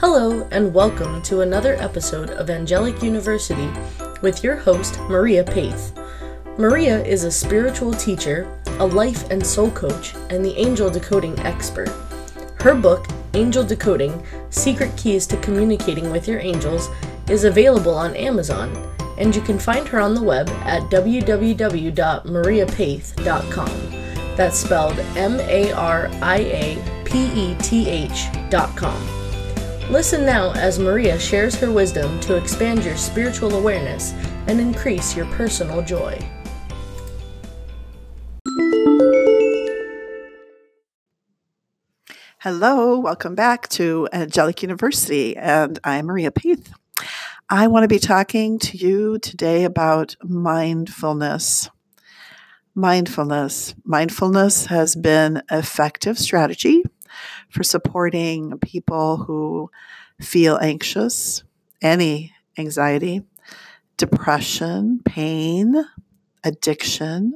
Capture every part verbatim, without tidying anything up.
Hello and welcome to another episode of Angelic University with your host, Maria Paith. Maria is a spiritual teacher, a life and soul coach, and the Angel Decoding expert. Her book, Angel Decoding, Secret Keys to Communicating with Your Angels, is available on Amazon, and you can find her on the web at w w w dot maria paith dot com. That's spelled M A R I A P E T H dot com. Listen now as Maria shares her wisdom to expand your spiritual awareness and increase your personal joy. Hello, welcome back to Angelic University, and I'm Maria Paith. I want to be talking to you today about mindfulness. Mindfulness. Mindfulness has been an effective strategy for supporting people who feel anxious, any anxiety, depression, pain, addiction.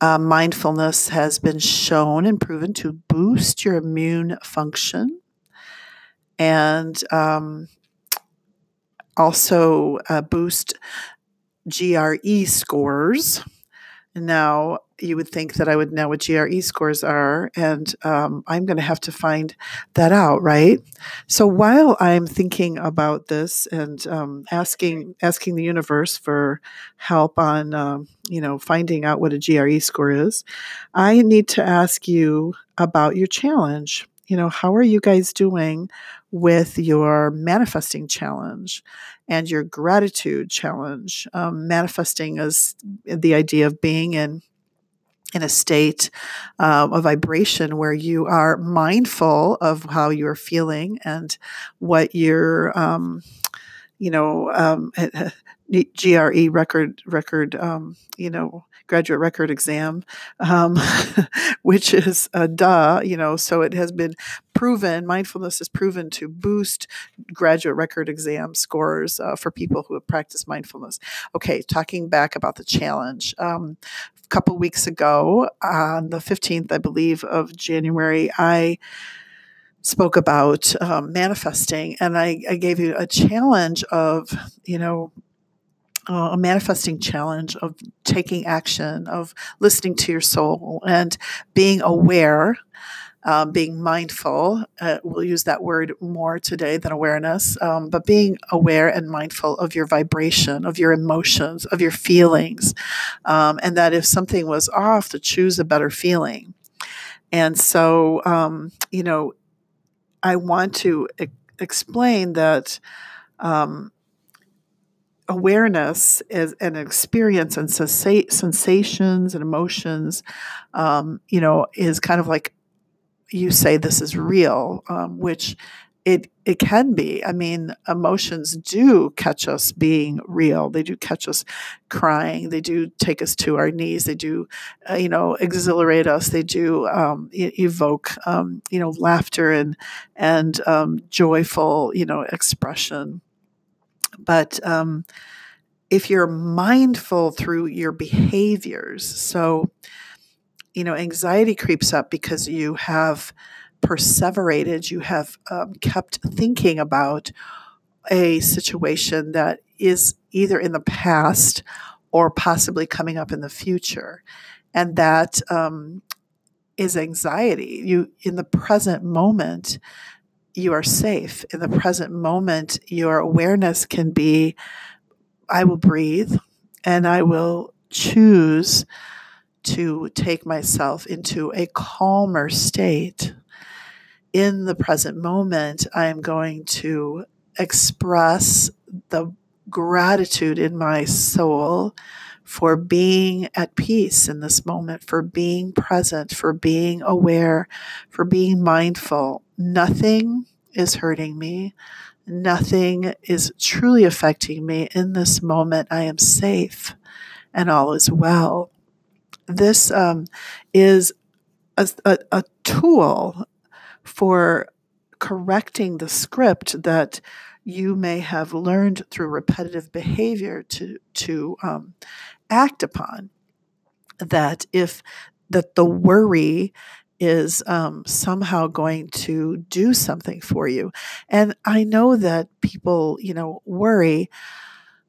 Uh, mindfulness has been shown and proven to boost your immune function and um, also uh, boost G R E scores. Now, you would think that I would know what G R E scores are, and um, I'm going to have to find that out, right? So while I'm thinking about this and um, asking asking the universe for help on, um, you know, finding out what a G R E score is, I need to ask you about your challenge. You know, how are you guys doing with your manifesting challenge and your gratitude challenge? Um, manifesting is the idea of being in in a state uh, of vibration where you are mindful of how you're feeling and what your, um, you know, um, G R E record, record, um, you know, graduate record exam, um, which is a duh, you know, so it has been proven, mindfulness is proven to boost graduate record exam scores uh, for people who have practiced mindfulness. Okay, talking back about the challenge. Um, a couple weeks ago, on the fifteenth, I believe, of January, I spoke about um, manifesting, and I, I gave you a challenge of, you know, Uh, a manifesting challenge of taking action, of listening to your soul and being aware, uh, being mindful. Uh, we'll use that word more today than awareness, um, but being aware and mindful of your vibration, of your emotions, of your feelings, um, and that if something was off, to choose a better feeling. And so, um, you know, I want to e- explain that um, awareness is an experience, and sensa- sensations and emotions, um, you know, is kind of like you say this is real, um, which it it can be. I mean, emotions do catch us being real. They do catch us crying. They do take us to our knees. They do, uh, you know, exhilarate us. They do um, e- evoke, um, you know, laughter and and um, joyful, you know, expression. But um, if you're mindful through your behaviors, so, you know, anxiety creeps up because you have perseverated, you have um, kept thinking about a situation that is either in the past or possibly coming up in the future. And that um, is anxiety. You, in the present moment, you are safe. In the present moment, your awareness can be, I will breathe and I will choose to take myself into a calmer state. In the present moment, I am going to express the gratitude in my soul for being at peace in this moment, for being present, for being aware, for being mindful. Nothing is hurting me. Nothing is truly affecting me. In this moment, I am safe and all is well. This um, is a, a, a tool for correcting the script that you may have learned through repetitive behavior to to um, act upon. That if that the worry is um, somehow going to do something for you. And I know that people, you know, worry,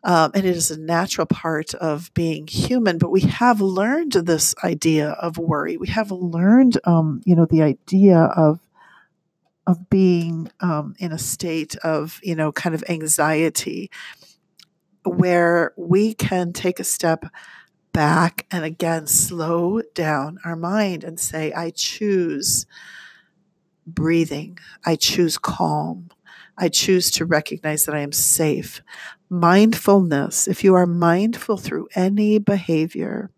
um, and it is a natural part of being human, but we have learned this idea of worry. We have learned, um, you know, the idea of of being um, in a state of, you know, kind of anxiety, where we can take a step back and again slow down our mind and say, I choose breathing. I choose calm. I choose to recognize that I am safe. Mindfulness, if you are mindful through any behavior,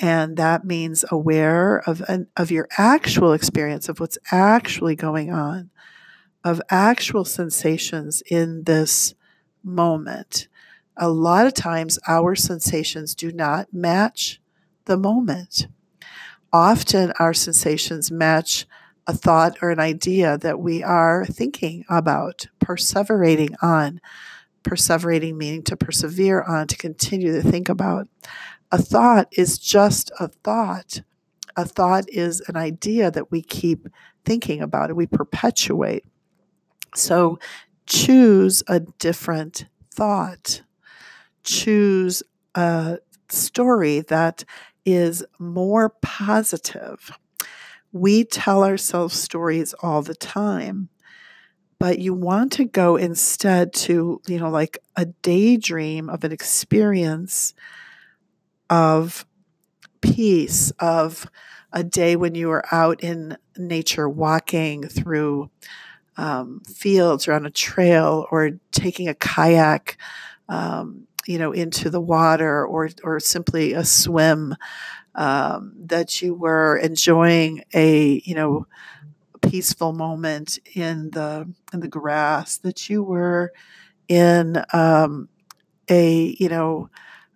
and that means aware of of your actual experience of what's actually going on, of actual sensations in this moment. A lot of times our sensations do not match the moment. Often our sensations match a thought or an idea that we are thinking about, perseverating on, perseverating meaning to persevere on, to continue to think about. A thought is just a thought. A thought is an idea that we keep thinking about and we perpetuate. So choose a different thought. Choose a story that is more positive. We tell ourselves stories all the time, but you want to go instead to, you know, like a daydream of an experience of peace, of a day when you are out in nature walking through um, fields or on a trail, or taking a kayak, um, you know, into the water, or or simply a swim, um, that you were enjoying a, you know, peaceful moment in the in the grass, that you were in um, a, you know,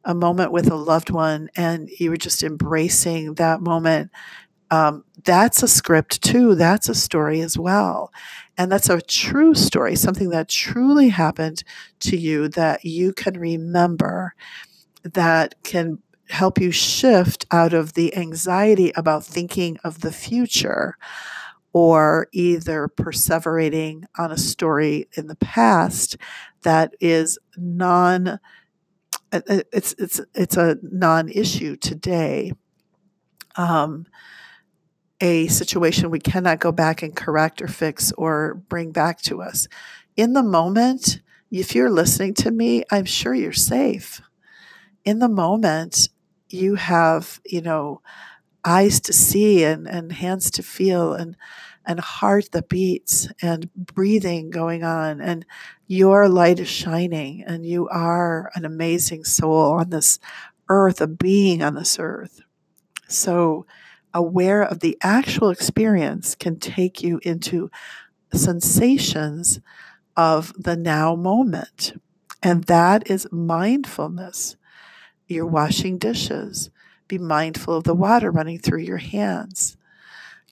a moment with a loved one, and you were just embracing that moment. Um, that's a script too. That's a story as well. And that's a true story, something that truly happened to you that you can remember, that can help you shift out of the anxiety about thinking of the future, or either perseverating on a story in the past that is non It's it's it's a non-issue today. Um, a situation we cannot go back and correct or fix or bring back to us. In the moment, if you're listening to me, I'm sure you're safe. In the moment, you have, you know, eyes to see and, and hands to feel and and heart that beats and breathing going on, and your light is shining, and you are an amazing soul on this earth, a being on this earth. So aware of the actual experience can take you into sensations of the now moment. And that is mindfulness. You're washing dishes. Be mindful of the water running through your hands.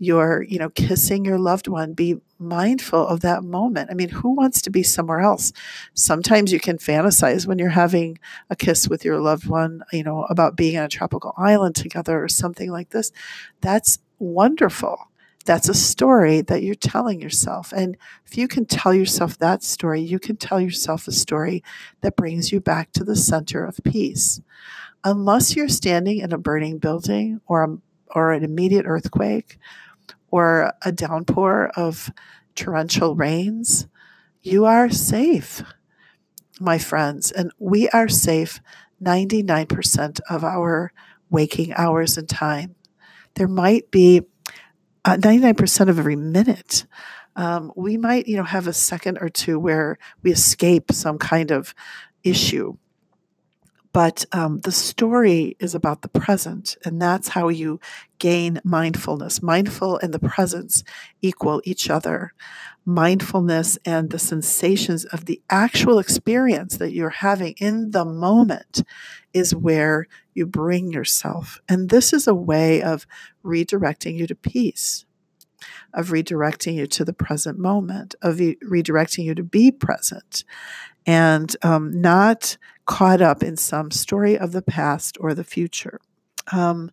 You're, you know, kissing your loved one. Be mindful of that moment. I mean, who wants to be somewhere else? Sometimes you can fantasize when you're having a kiss with your loved one, you know, about being on a tropical island together or something like this. That's wonderful. That's a story that you're telling yourself. And if you can tell yourself that story, you can tell yourself a story that brings you back to the center of peace. Unless you're standing in a burning building or a, or an immediate earthquake, or a downpour of torrential rains, you are safe, my friends. And we are safe ninety-nine percent of our waking hours and time. There might be uh, ninety-nine percent of every minute. Um, we might, you know, have a second or two where we escape some kind of issue. But um, the story is about the present, and that's how you gain mindfulness. Mindful and the presence equal each other. Mindfulness and the sensations of the actual experience that you're having in the moment is where you bring yourself. And this is a way of redirecting you to peace, of redirecting you to the present moment, of redirecting you to be present, and um, not caught up in some story of the past or the future. Um,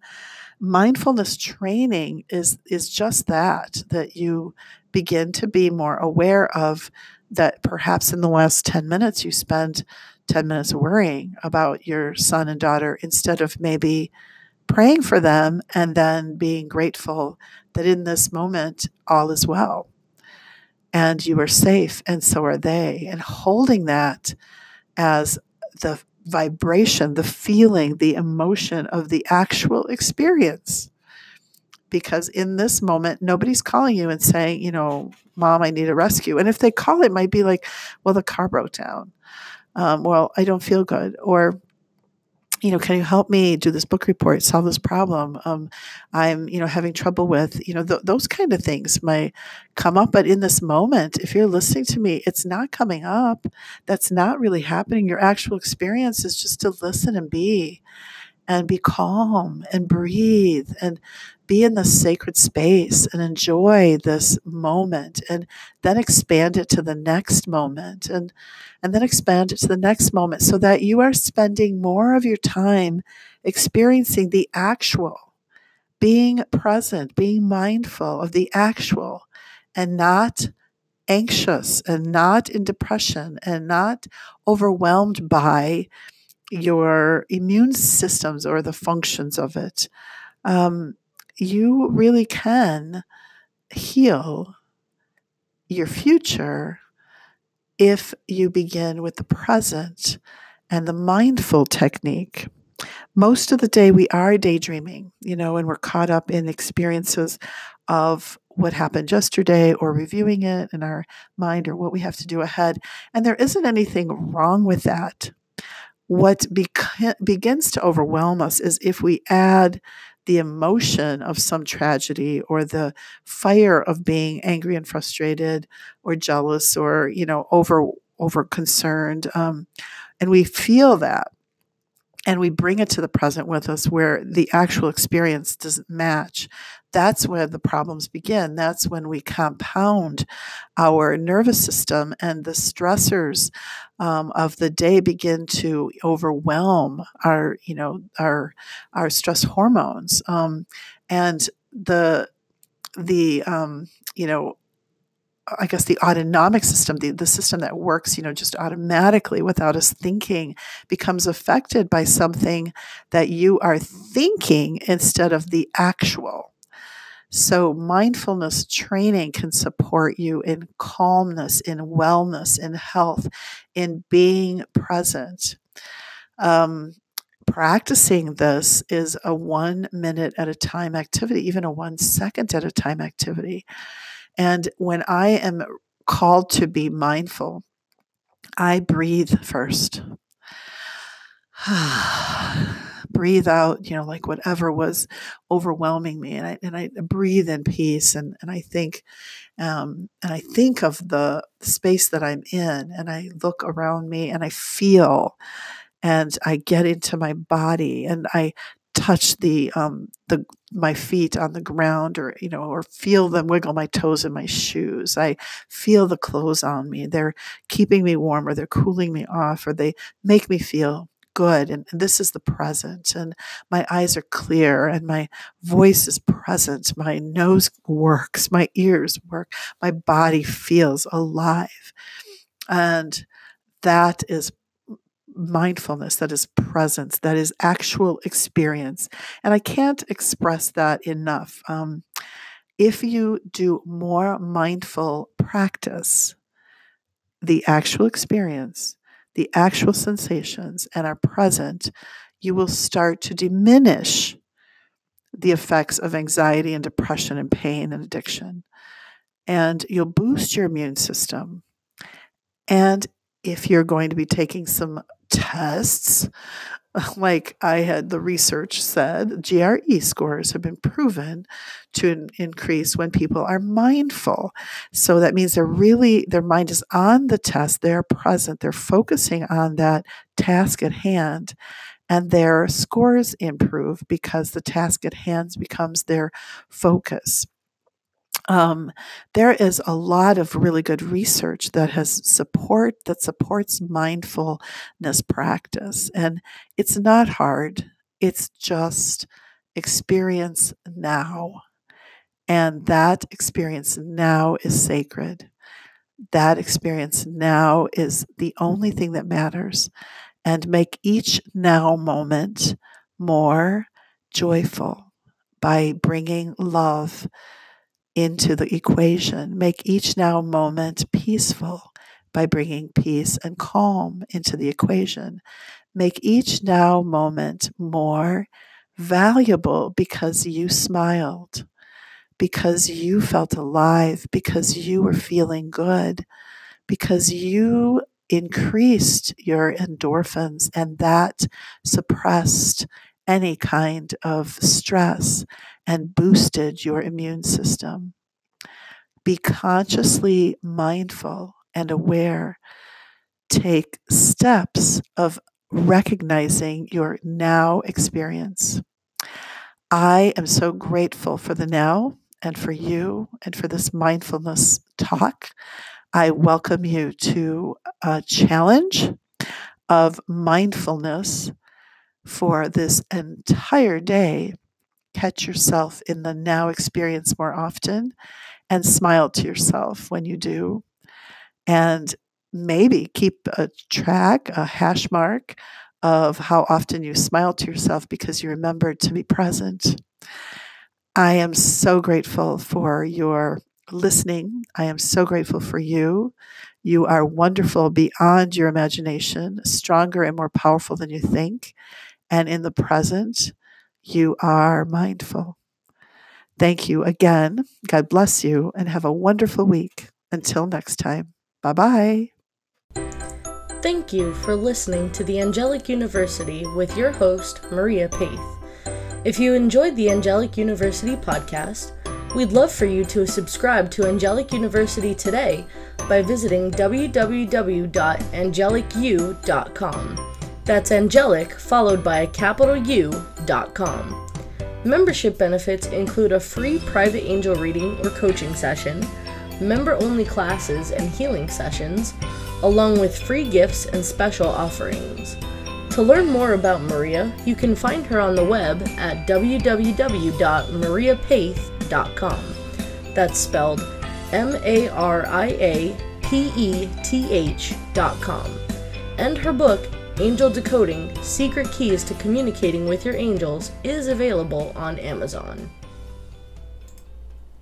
mindfulness training is is just that, that you begin to be more aware of that perhaps in the last ten minutes you spend ten minutes worrying about your son and daughter instead of maybe praying for them and then being grateful that in this moment all is well and you are safe and so are they, and holding that as the vibration, the feeling, the emotion of the actual experience. Because in this moment, nobody's calling you and saying, you know, Mom, I need a rescue. And if they call, it might be like, well, the car broke down. Um, well, I don't feel good. Or, you know, can you help me do this book report, solve this problem? Um, I'm, you know, having trouble with, you know, th- those kind of things might come up. But in this moment, if you're listening to me, it's not coming up. That's not really happening. Your actual experience is just to listen and be, and be calm and breathe and be in the sacred space and enjoy this moment, and then expand it to the next moment, and, and then expand it to the next moment, so that you are spending more of your time experiencing the actual, being present, being mindful of the actual, and not anxious and not in depression and not overwhelmed by your immune systems or the functions of it. Um, you really can heal your future if you begin with the present and the mindful technique. Most of the day we are daydreaming, you know, and we're caught up in experiences of what happened yesterday or reviewing it in our mind or what we have to do ahead. And there isn't anything wrong with that. What bec- begins to overwhelm us is if we add the emotion of some tragedy or the fire of being angry and frustrated or jealous or, you know, over, over concerned. Um, and we feel that and we bring it to the present with us where the actual experience doesn't match. That's where the problems begin. That's when we compound our nervous system, and the stressors um, of the day begin to overwhelm our, you know, our our stress hormones, um, and the the um, you know. I guess the autonomic system, the, the system that works, you know, just automatically without us thinking, becomes affected by something that you are thinking instead of the actual. So mindfulness training can support you in calmness, in wellness, in health, in being present. Um, Practicing this is a one minute at a time activity, even a one second at a time activity. And when I am called to be mindful, I breathe first. Breathe out, you know, like whatever was overwhelming me. And I, and I breathe in peace. And, and I think, um, and I think of the space that I'm in, and I look around me and I feel, and I get into my body, and I touch the um, the my feet on the ground, or you know, or feel them wiggle my toes in my shoes. I feel the clothes on me; they're keeping me warm, or they're cooling me off, or they make me feel good. And, and this is the present. And my eyes are clear, and my voice is present. My nose works, my ears work, my body feels alive, and that is mindfulness, that is presence, that is actual experience. And I can't express that enough. Um, if you do more mindful practice, the actual experience, the actual sensations, and are present, you will start to diminish the effects of anxiety and depression and pain and addiction. And you'll boost your immune system. And if you're going to be taking some tests, like I had the research said, G R E scores have been proven to in- increase when people are mindful. So that means they're really, their mind is on the test, they're present, they're focusing on that task at hand, and their scores improve because the task at hand becomes their focus. Um, there is a lot of really good research that has support, that supports mindfulness practice. And it's not hard. It's just experience now. And that experience now is sacred. That experience now is the only thing that matters. And make each now moment more joyful by bringing love into the equation. Make each now moment peaceful by bringing peace and calm into the equation. Make each now moment more valuable because you smiled, because you felt alive, because you were feeling good, because you increased your endorphins, and that suppressed any kind of stress and boosted your immune system. Be consciously mindful and aware. Take steps of recognizing your now experience. I am so grateful for the now and for you and for this mindfulness talk. I welcome you to a challenge of mindfulness for this entire day. Catch yourself in the now experience more often and smile to yourself when you do. And maybe keep a track, a hash mark of how often you smile to yourself because you remembered to be present. I am so grateful for your listening. I am so grateful for you. You are wonderful beyond your imagination, stronger and more powerful than you think. And in the present, you are mindful. Thank you again. God bless you and have a wonderful week. Until next time. Bye-bye. Thank you for listening to the Angelic University with your host, Maria Paith. If you enjoyed the Angelic University podcast, we'd love for you to subscribe to Angelic University today by visiting w w w dot angelic u dot com. That's angelic followed by a capital U dot com. Membership benefits include a free private angel reading or coaching session, member-only classes and healing sessions, along with free gifts and special offerings. To learn more about Maria, you can find her on the web at w w w dot maria paith dot com. That's spelled M A R I A P E T H dot com. And her book, Angel Decoding: Secret Keys to Communicating with Your Angels, is available on Amazon.